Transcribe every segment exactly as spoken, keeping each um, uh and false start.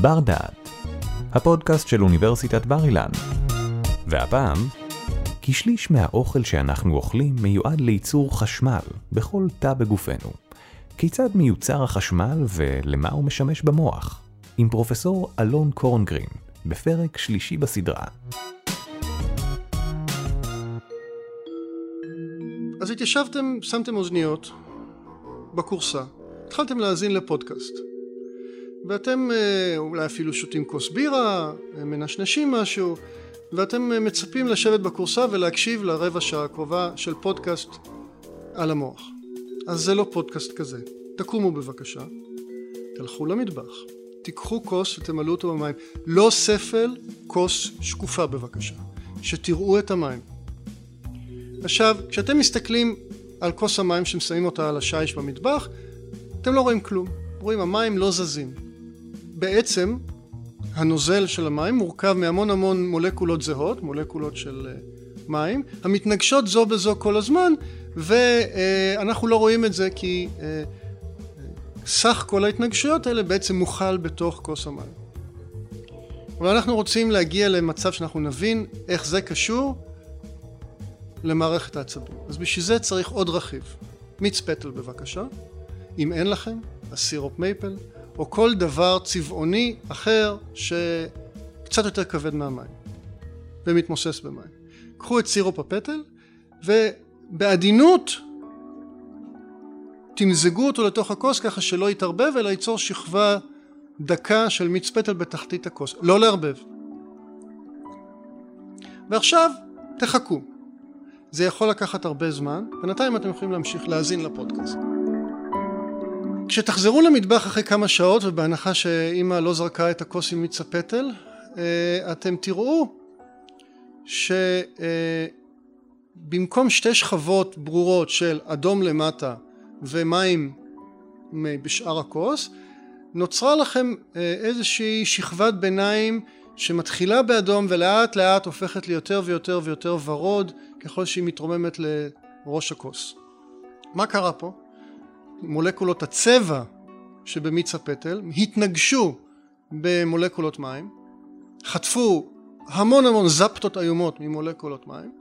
בר דעת, הפודקאסט של אוניברסיטת בר אילן. והפעם, כשליש מהאוכל שאנחנו אוכלים מיועד לייצור חשמל בכל תא בגופנו. כיצד מיוצר החשמל ולמה הוא משמש במוח? עם פרופסור אלון קורנגרין, בפרק שלישי בסדרה. אז התיישבתם, שמתם אוזניות בקורסה, התחלתם להאזין לפודקאסט, ואתם אולי אפילו שותים כוס בירה, מנשנשים משהו, ואתם מצפים לשבת בקורסה ולהקשיב לרבע שעה הקרובה של פודקאסט על המוח. אז זה לא פודקאסט כזה. תקומו בבקשה, תלכו למטבח, תיקחו כוס ותמלאו אותו במים. לא ספל, כוס שקופה בבקשה, שתראו את המים. עכשיו, כשאתם מסתכלים על כוס המים שמסיימים אותה על השיש במטבח, אתם לא רואים כלום. רואים, המים לא זזים. בעצם, הנוזל של המים מורכב מהמון המון מולקולות זהות, מולקולות של מים, המתנגשות זו בזו כל הזמן, ואנחנו לא רואים את זה כי סך כל ההתנגשויות האלה בעצם מוכל בתוך כוס המים. אבל אנחנו רוצים להגיע למצב שאנחנו נבין איך זה קשור למערכת העצבים. אז בשביל זה צריך עוד רכיב. מיץ פטל בבקשה. אם אין לכם, אז סירופ מייפל, או כל דבר צבעוני אחר שקצת יותר כבד מהמים ומתמוסס במים. קחו את סירופ הפטל ובעדינות תמזגו אותו לתוך הכוס ככה שלא יתערבב, אלא ייצור שכבה דקה של מיץ פטל בתחתית הכוס. לא לערבב. ועכשיו תחכו. זה יכול לקחת הרבה זמן, בינתיים אתם יכולים להמשיך להאזין לפודקאסט. כשתחזרו למטבח אחרי כמה שעות, ובהנחה שאמא לא זרקה את הכוס עם מיץ הפטל, אתם תראו שבמקום שתי שכבות ברורות של אדום למטה ומים בשאר הכוס, נוצרה לכם איזושהי שכבת ביניים שמתחילה באדום ולאט לאט הופכת ליותר ויותר ויותר ורוד ככל שהיא מתרוממת לראש הכוס. מה קרה פה? מולקולות הצבע שבמיץ הפטל התנגשו במולקולות מים, חטפו המון המון זפטות איומות ממולקולות מים,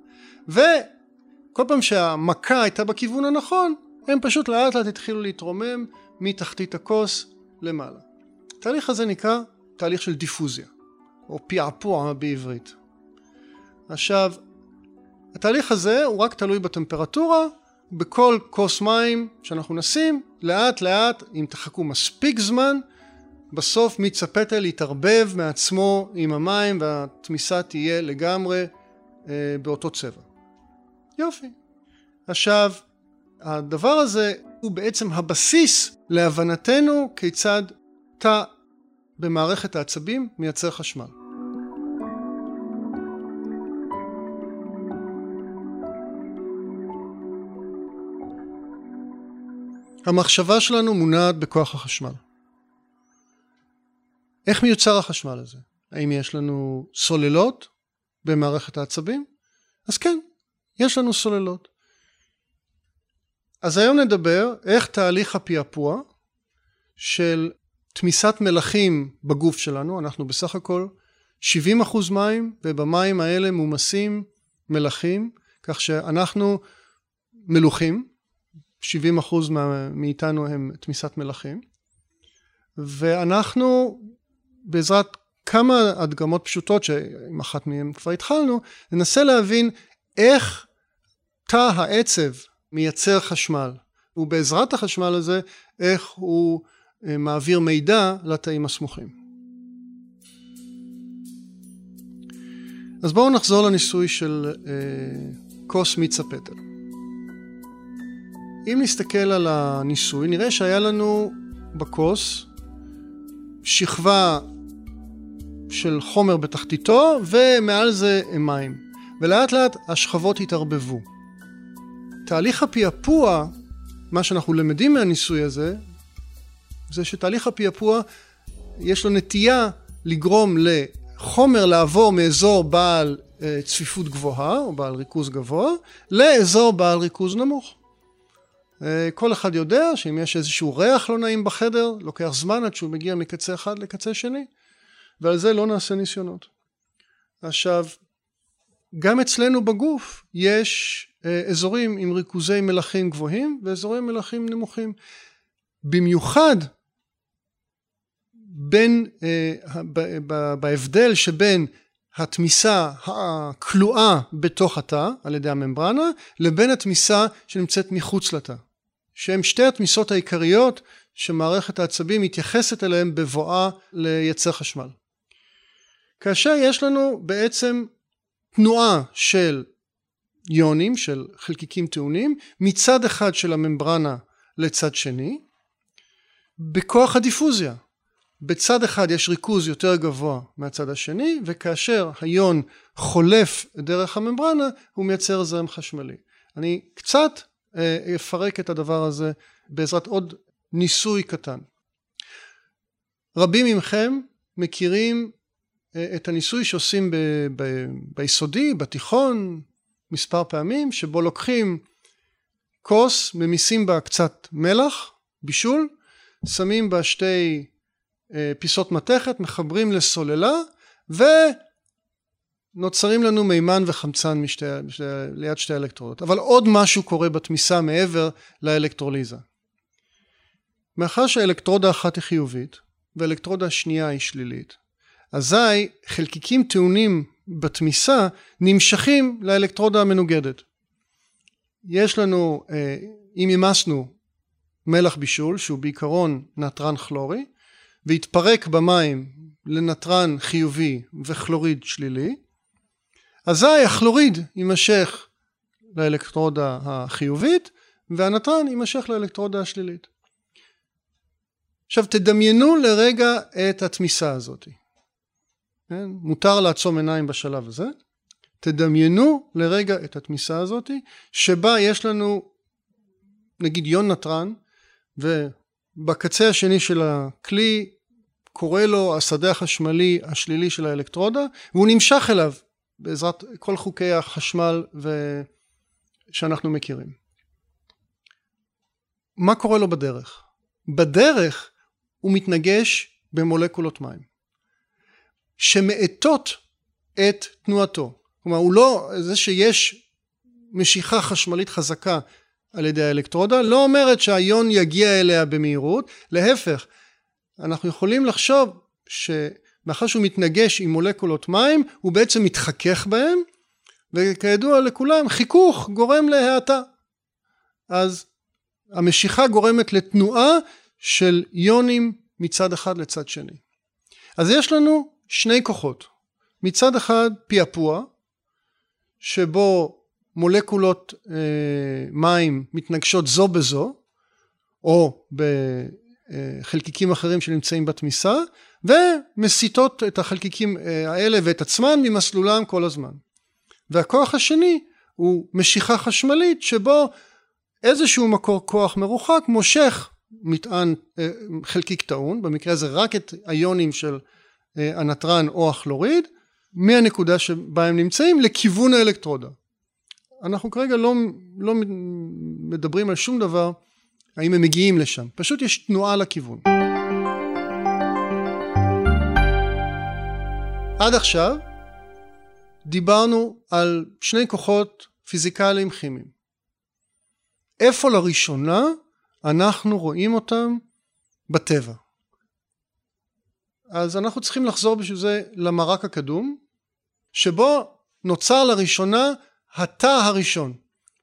וכל פעם שהמכה הייתה בכיוון הנכון, הם פשוט לאט לאט התחילו להתרומם מתחתית הכוס למעלה. התהליך הזה נקרא תהליך של דיפוזיה, או פעפוע בעברית. עכשיו, התהליך הזה הוא רק תלוי בטמפרטורה. בכל כוס מים שאנחנו נשים, לאט לאט, אם תחכו מספיק זמן, בסוף מיץ הפטל יתערבב מעצמו עם המים, והתמיסה תהיה לגמרי אה, באותו צבע. יופי. עכשיו, הדבר הזה הוא בעצם הבסיס להבנתנו כיצד תא במערכת העצבים מייצר חשמל. המחשבה שלנו מונעת בכוח החשמל. איך מיוצר החשמל הזה? האם יש לנו סוללות במערכת העצבים? אז כן, יש לנו סוללות. אז היום נדבר איך תהליך הפעפוע של תמיסת מלחים בגוף שלנו, אנחנו בסך הכל שבעים אחוז מים, ובמים האלה מומסים מלחים, כך שאנחנו מלוחים, שבעים אחוז מאיתנו הם תמיסת מלחים, ואנחנו בעזרת כמה הדגמות פשוטות, שעם אחת מהן כבר התחלנו, ננסה להבין איך תא העצב מייצר חשמל, ובעזרת החשמל הזה, איך הוא מעביר מידע לתאים הסמוכים. אז בואו נחזור לניסוי של אה, כוס מיץ הפטל. אם נסתכל על הניסוי, נראה שהיה לנו בכוס שכבה של חומר בתחתיתו, ומעל זה מים. ולאט לאט השכבות התערבבו. תהליך הפעפוע, מה שאנחנו למדים מהניסוי הזה, זה שתהליך הפעפוע יש לו נטייה לגרום לחומר לעבור מאזור בעל צפיפות גבוהה, או בעל ריכוז גבוה, לאזור בעל ריכוז נמוך. כל אחד יודע שאם יש איזשהו ריח לא נעים בחדר, לוקח זמן עד שהוא מגיע מקצה אחד לקצה שני, ועל זה לא נעשה ניסיונות. עכשיו, גם אצלנו בגוף יש אזורים עם ריכוזי מלחים גבוהים ואזורי מלחים נמוכים. במיוחד בין, בהבדל שבין התמיסה הכלואה בתוך התא על ידי הממברנה לבין התמיסה שנמצאת מחוץ לתא, שהן שתי התמיסות העיקריות שמערכת העצבים מתייחסת אליהן בבואה לייצר חשמל. כאשר יש לנו בעצם תנועה של יונים, של חלקיקים טעונים, מצד אחד של הממברנה לצד שני, בכוח הדיפוזיה. בצד אחד יש ריכוז יותר גבוה מהצד השני, וכאשר היון חולף דרך הממברנה, הוא מייצר זרם חשמלי. אני קצת אה, אפרק את הדבר הזה בעזרת עוד ניסוי קטן. רבים מכם מכירים אה, את הניסוי שעושים ב, ב, ביסודי, בתיכון, מספר פעמים, שבו לוקחים כוס, ממיסים בה קצת מלח, בישול, שמים בה שתי פיסות מתכת, מחברים לסוללה ונוצרים לנו מימן וחמצן משתי, משתי, ליד שתי האלקטרודות. אבל עוד משהו קורה בתמיסה מעבר לאלקטרוליזה. מאחר שהאלקטרודה אחת היא חיובית והאלקטרודה השנייה היא שלילית, אזי חלקיקים טעונים בתמיסה נמשכים לאלקטרודה המנוגדת. יש לנו, אם ימסנו מלח בישול שהוא בעיקרון נתרן כלורי והתפרק במים לנתרן חיובי וכלוריד שלילי, אזי הכלוריד יימשך לאלקטרודה החיובית והנתרן יימשך לאלקטרודה השלילית. עכשיו תדמיינו לרגע את התמיסה הזאת. מותר לעצום עיניים בשלב הזה. תדמיינו לרגע את התמיסה הזאת שבה יש לנו נגיד יון נתרן, ובקצה השני של הכלי קורא לו השדה החשמלי השלילי של האלקטרודה, והוא נמשך אליו בעזרת כל חוקי החשמל ו... שאנחנו מכירים. מה קורה לו בדרך? בדרך הוא מתנגש במולקולות מים שמעטות את תנועתו. כלומר, הוא לא, זה שיש משיכה חשמלית חזקה על ידי האלקטרודה, לא אומרת שהיון יגיע אליה במהירות, להפך, אנחנו יכולים לחשוב שמאחר שהוא מתנגש עם מולקולות מים, הוא בעצם מתחכך בהם, וכידוע לכולם, חיכוך גורם להאטה. אז המשיכה גורמת לתנועה של יונים מצד אחד לצד שני. אז יש לנו שני כוחות, מצד אחד פיאפוע, שבו מולקולות אה, מים מתנגשות זו בזו, או בחלקיקים אחרים שנמצאים בתמיסה, ומסיטות את החלקיקים האלה ואת עצמן ממסלולם כל הזמן. והכוח השני הוא משיכה חשמלית, שבו איזשהו מקור כוח מרוחק מושך מטען אה, חלקיק טעון, במקרה הזה רק את היונים של אה, הנתרן או הכלוריד, מהנקודה שבה הם נמצאים לכיוון האלקטרודה. אנחנו כרגע לא, לא מדברים על שום דבר, האם הם מגיעים לשם. פשוט יש תנועה לכיוון. עד עכשיו דיברנו על שני כוחות פיזיקליים כימיים. איפה לראשונה אנחנו רואים אותם? בטבע. אז אנחנו צריכים לחזור בשביל זה למרק הקדום, שבו נוצר לראשונה התא הראשון,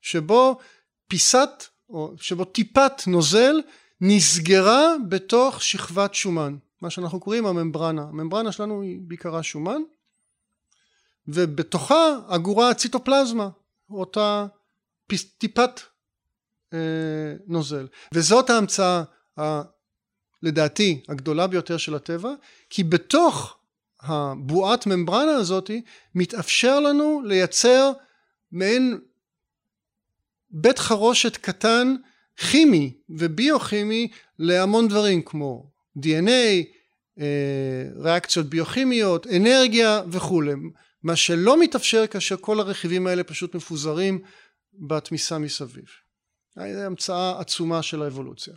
שבו פיסת או שבו טיפת נוזל נסגרה בתוך שכבת שומן, מה שאנחנו קוראים הממברנה. הממברנה שלנו היא בעיקרה שומן, ובתוכה אגורה הציטופלזמה, אותה פיס, טיפת אה, נוזל. וזאת ההמצאה ה, לדעתי הגדולה ביותר של הטבע, כי בתוך הבועת ממברנה הזאת מתאפשר לנו לייצר מעין בית חרושת קטן כימי וביוכימי להמון דברים כמו די אן איי, ריאקציות ביוכימיות, אנרגיה וכו'. מה שלא מתאפשר כאשר כל הרכיבים האלה פשוט מפוזרים בתמיסה מסביב. זו המצאה עצומה של האבולוציה.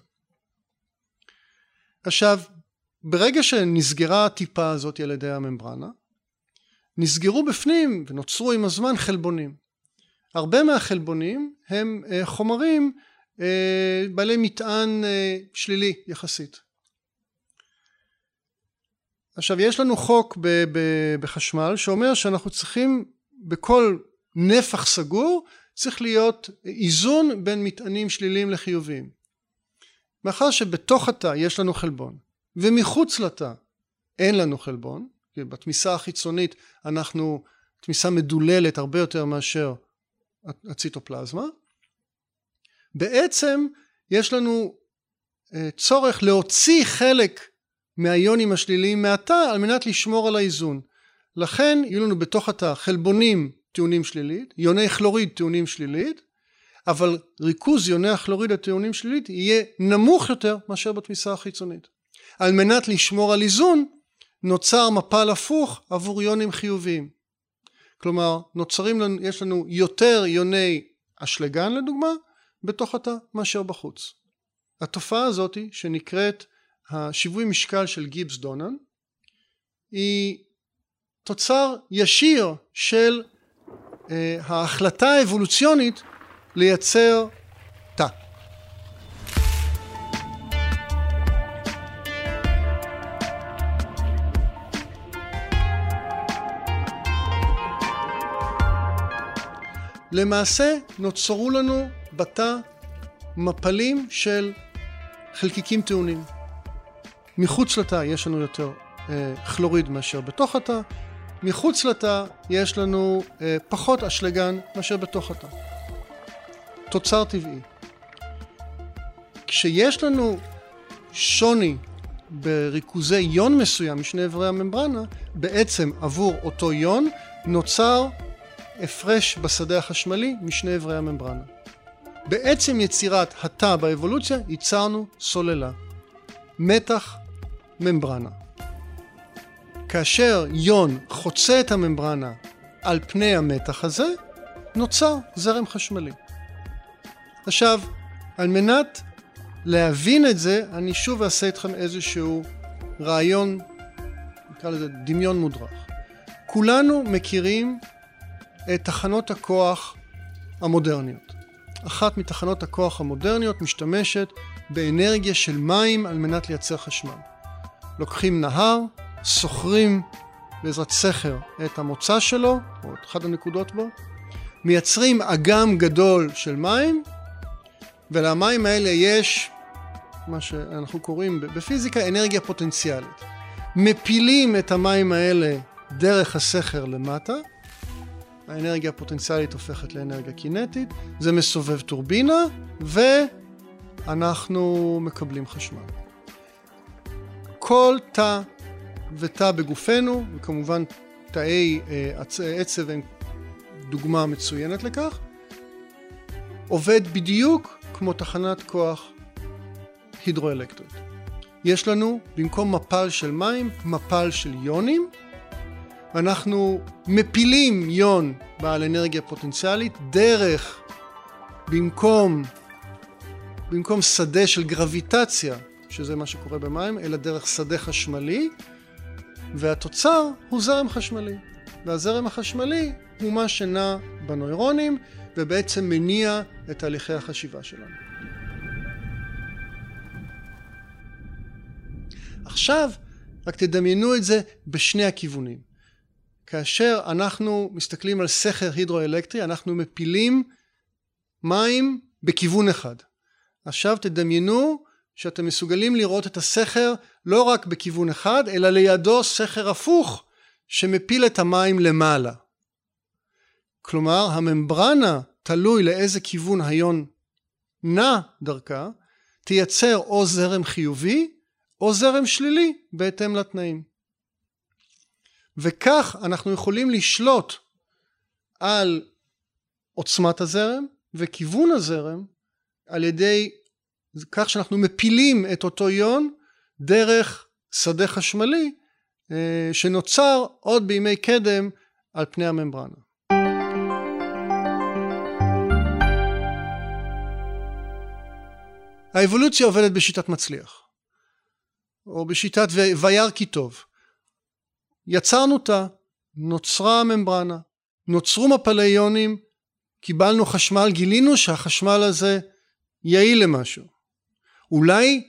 עכשיו, ברגע שנסגרה הטיפה הזאת על ידי הממברנה, נסגרו בפנים ונוצרו עם הזמן חלבונים. הרבה מהחלבונים הם חומרים בעלי מטען שלילי יחסית. עכשיו, יש לנו חוק ב- ב- בחשמל שאומר שאנחנו צריכים בכל נפח סגור צריך להיות איזון בין מטענים שליליים לחיוביים. מאחר שבתוך התא יש לנו חלבון ומחוץ לתא אין לנו חלבון, כי בתמיסה החיצונית אנחנו תמיסה מדוללת הרבה יותר מאשר הציטופלזמה, בעצם יש לנו צורך להוציא חלק מהאיונים השליליים מהתא על מנת לשמור על האיזון. לכן יהיו לנו בתוך התא חלבונים טיעונים שלילית, איוני כלוריד טיעונים שלילית, אבל ריכוז איוני הכלוריד הטיעונים שלילית יהיה נמוך יותר מאשר בתמיסה החיצונית. על מנת לשמור על איזון נוצר מפל הפוך עבור איונים חיוביים. כלומר נוצרים לנו, יש לנו יותר איוני אשלגן לדוגמה בתוך התא מאשר בחוץ. התופעה הזאת שנקראת השיווי משקל של גיבס דונן היא תוצר ישיר של אה, ההחלטה האבולוציונית לייצר תא. למעשה נוצרו לנו בתא מפלים של חלקיקים טעונים. מחוץ לתא יש לנו יותר אה, כלוריד מאשר בתוך התא, מחוץ לתא יש לנו אה, פחות אשלגן מאשר בתוך התא. תוצר טבעי. כשיש לנו שוני בריכוזי איון מסוים משני עברי הממברנה, בעצם עבור אותו איון נוצר הפרש בשדה החשמלי משני עברי הממברנה. בעצם יצירת התא באבולוציה ייצרנו סוללה. מתח ממברנה. כאשר יון חוצה את הממברנה על פני המתח הזה, נוצר זרם חשמלי. עכשיו, על מנת להבין את זה, אני שוב אעשה איתכם איזשהו רעיון, נקרא לזה דמיון מודרך. כולנו מכירים את תחנות הכוח המודרניות. אחת מתחנות הכוח המודרניות משתמשת באנרגיה של מים על מנת לייצר חשמל. לוקחים נהר, סוחרים בעזרת סכר את המוצא שלו, או את אחת הנקודות בו, מייצרים אגם גדול של מים, ולמים האלה יש, מה שאנחנו קוראים בפיזיקה, אנרגיה פוטנציאלית. מפילים את המים האלה דרך הסכר למטה, האנרגיה הפוטנציאלית הופכת לאנרגיה קינטית, זה מסובב טורבינה, ו... אנחנו מקבלים חשמל. כל תא ותא בגופנו, וכמובן תאי עצב הם דוגמה מצוינת לכך, עובד בדיוק כמו תחנת כוח הידרואלקטרית. יש לנו במקום מפל של מים, מפל של יונים, ואנחנו מפילים יון בעל אנרגיה פוטנציאלית דרך במקום במקום שדה של גרביטציה, שזה מה שקורה במים, אלא דרך שדה חשמלי, והתוצר הוא זרם חשמלי. והזרם החשמלי הוא מה שנע בנוירונים, ובעצם מניע את תהליכי החשיבה שלנו. עכשיו, רק תדמיינו את זה בשני הכיוונים. כאשר אנחנו מסתכלים על סכר הידרואלקטרי, אנחנו מפילים מים בכיוון אחד. עכשיו תדמיינו שאתם מסוגלים לראות את הסכר לא רק בכיוון אחד, אלא לידו סכר הפוך שמפיל את המים למעלה. כלומר, הממברנה, תלוי לאיזה כיוון היון נע דרכה, תייצר או זרם חיובי או זרם שלילי בהתאם לתנאים. וכך אנחנו יכולים לשלוט על עוצמת הזרם וכיוון הזרם, על ידי כך שאנחנו מפילים את אותו יון דרך שדה חשמלי שנוצר עוד בימי קדם על פני הממברנה. האבולוציה עובדת בשיטת מצליח, או בשיטת וירא כי טוב. יצרנו אותה, נוצרה הממברנה, נוצרו מפלי איונים, קיבלנו חשמל, גילינו שהחשמל הזה יעיל למשהו. אולי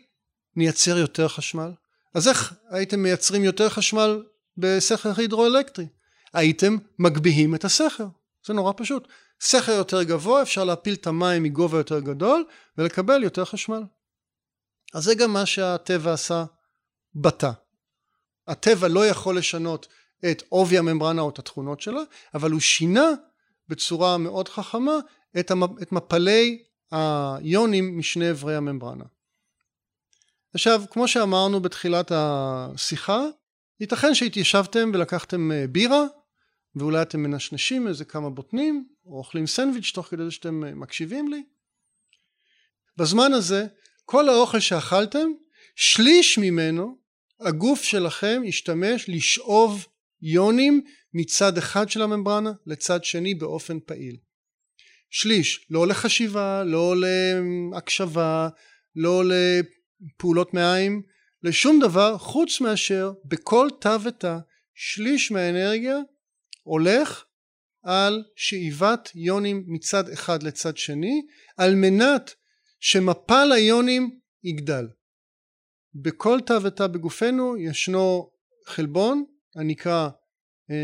נייצר יותר חשמל? אז איך הייתם מייצרים יותר חשמל בסכר הידרואלקטרי? הייתם מגביהים את הסכר. זה נורא פשוט. סכר יותר גבוה, אפשר להפיל את המים מגובה יותר גדול ולקבל יותר חשמל. אז זה גם מה שהטבע עשה בתא. הטבע לא יכול לשנות את עובי הממברנה או את התכונות שלה, אבל הוא שינה בצורה מאוד חכמה את מפלי האיונים משני עברי הממברנה. עכשיו, כמו שאמרנו בתחילת השיחה, ייתכן שהתיישבתם ולקחתם בירה, ואולי אתם מנשנשים איזה כמה בוטנים, או אוכלים סנדוויץ' תוך כדי שאתם מקשיבים לי. בזמן הזה, כל האוכל שאכלתם, שליש ממנו, הגוף שלכם ישתמש לשאוב יונים מצד אחד של הממברנה לצד שני באופן פעיל. שליש, לא לחשיבה, לא להקשבה, לא לפעולות מעיים, לשום דבר חוץ מאשר בכל תא ותא שליש מהאנרגיה הולך על שאיבת יונים מצד אחד לצד שני, על מנת שמפל היונים יגדל. בכל תא ותא בגופנו ישנו חלבון הנקרא אה,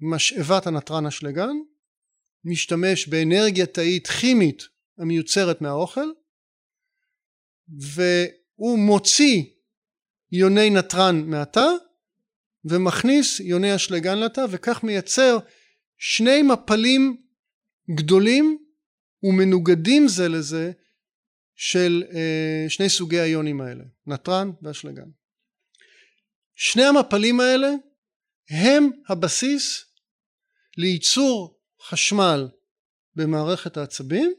משאבת הנתרן-אשלגן, משתמש באנרגיה תאית כימית המיוצרת מהאוכל, והוא מוציא יוני נתרן מהתא ומכניס יוני אשלגן לתא, וכך מייצר שני מפלים גדולים ומנוגדים זה לזה של אה, שני סוגי היונים האלה, נתרן ואשלגן. שני המפלים האלה הם הבסיס לייצור חשמל במערכת העצבים,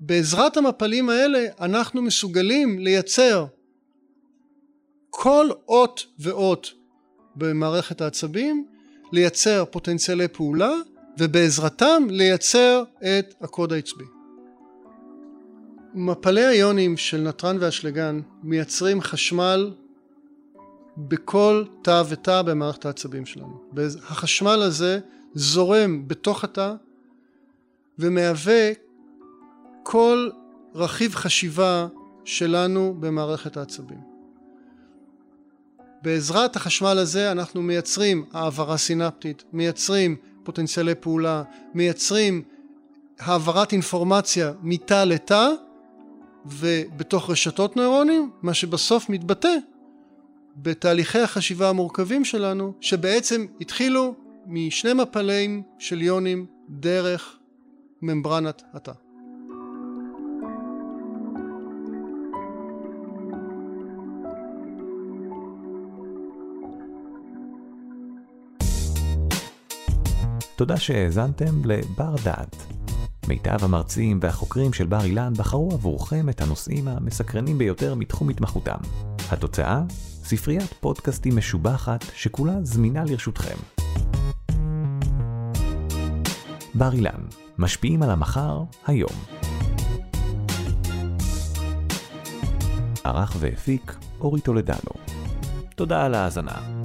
ובעזרת המפלים האלה אנחנו מסוגלים לייצר כל אות ואות במערכת העצבים, לייצר פוטנציאלי פעולה, ובעזרתם לייצר את הקוד העצבי. מפלי האיונים של נתרן ואשלגן מייצרים חשמל בכל תא ותא במערכת העצבים שלנו. החשמל הזה זורם בתוך התא ומהווה כל רכיב חשיבה שלנו במערכת העצבים. בעזרת החשמל הזה אנחנו מייצרים העברה סינפטית, מייצרים פוטנציאלי פעולה, מייצרים העברת אינפורמציה מתא לתא, ובתוך רשתות נוירונים, מה שבסוף מתבטא בתהליכי החשיבה המורכבים שלנו, שבעצם התחילו משני מפלים של יונים דרך ממברנת התא. תודה שהאזנתם לבר דעת. מיטב המרצים והחוקרים של בר אילן בחרו עבורכם את הנושאים המסקרנים ביותר מתחום התמחותם. התוצאה? ספריית פודקאסטים משובחת שכולה זמינה לרשותכם. בר אילן, משפיעים על המחר היום. ערך והפיק אורית ולדנו. תודה על ההאזנה.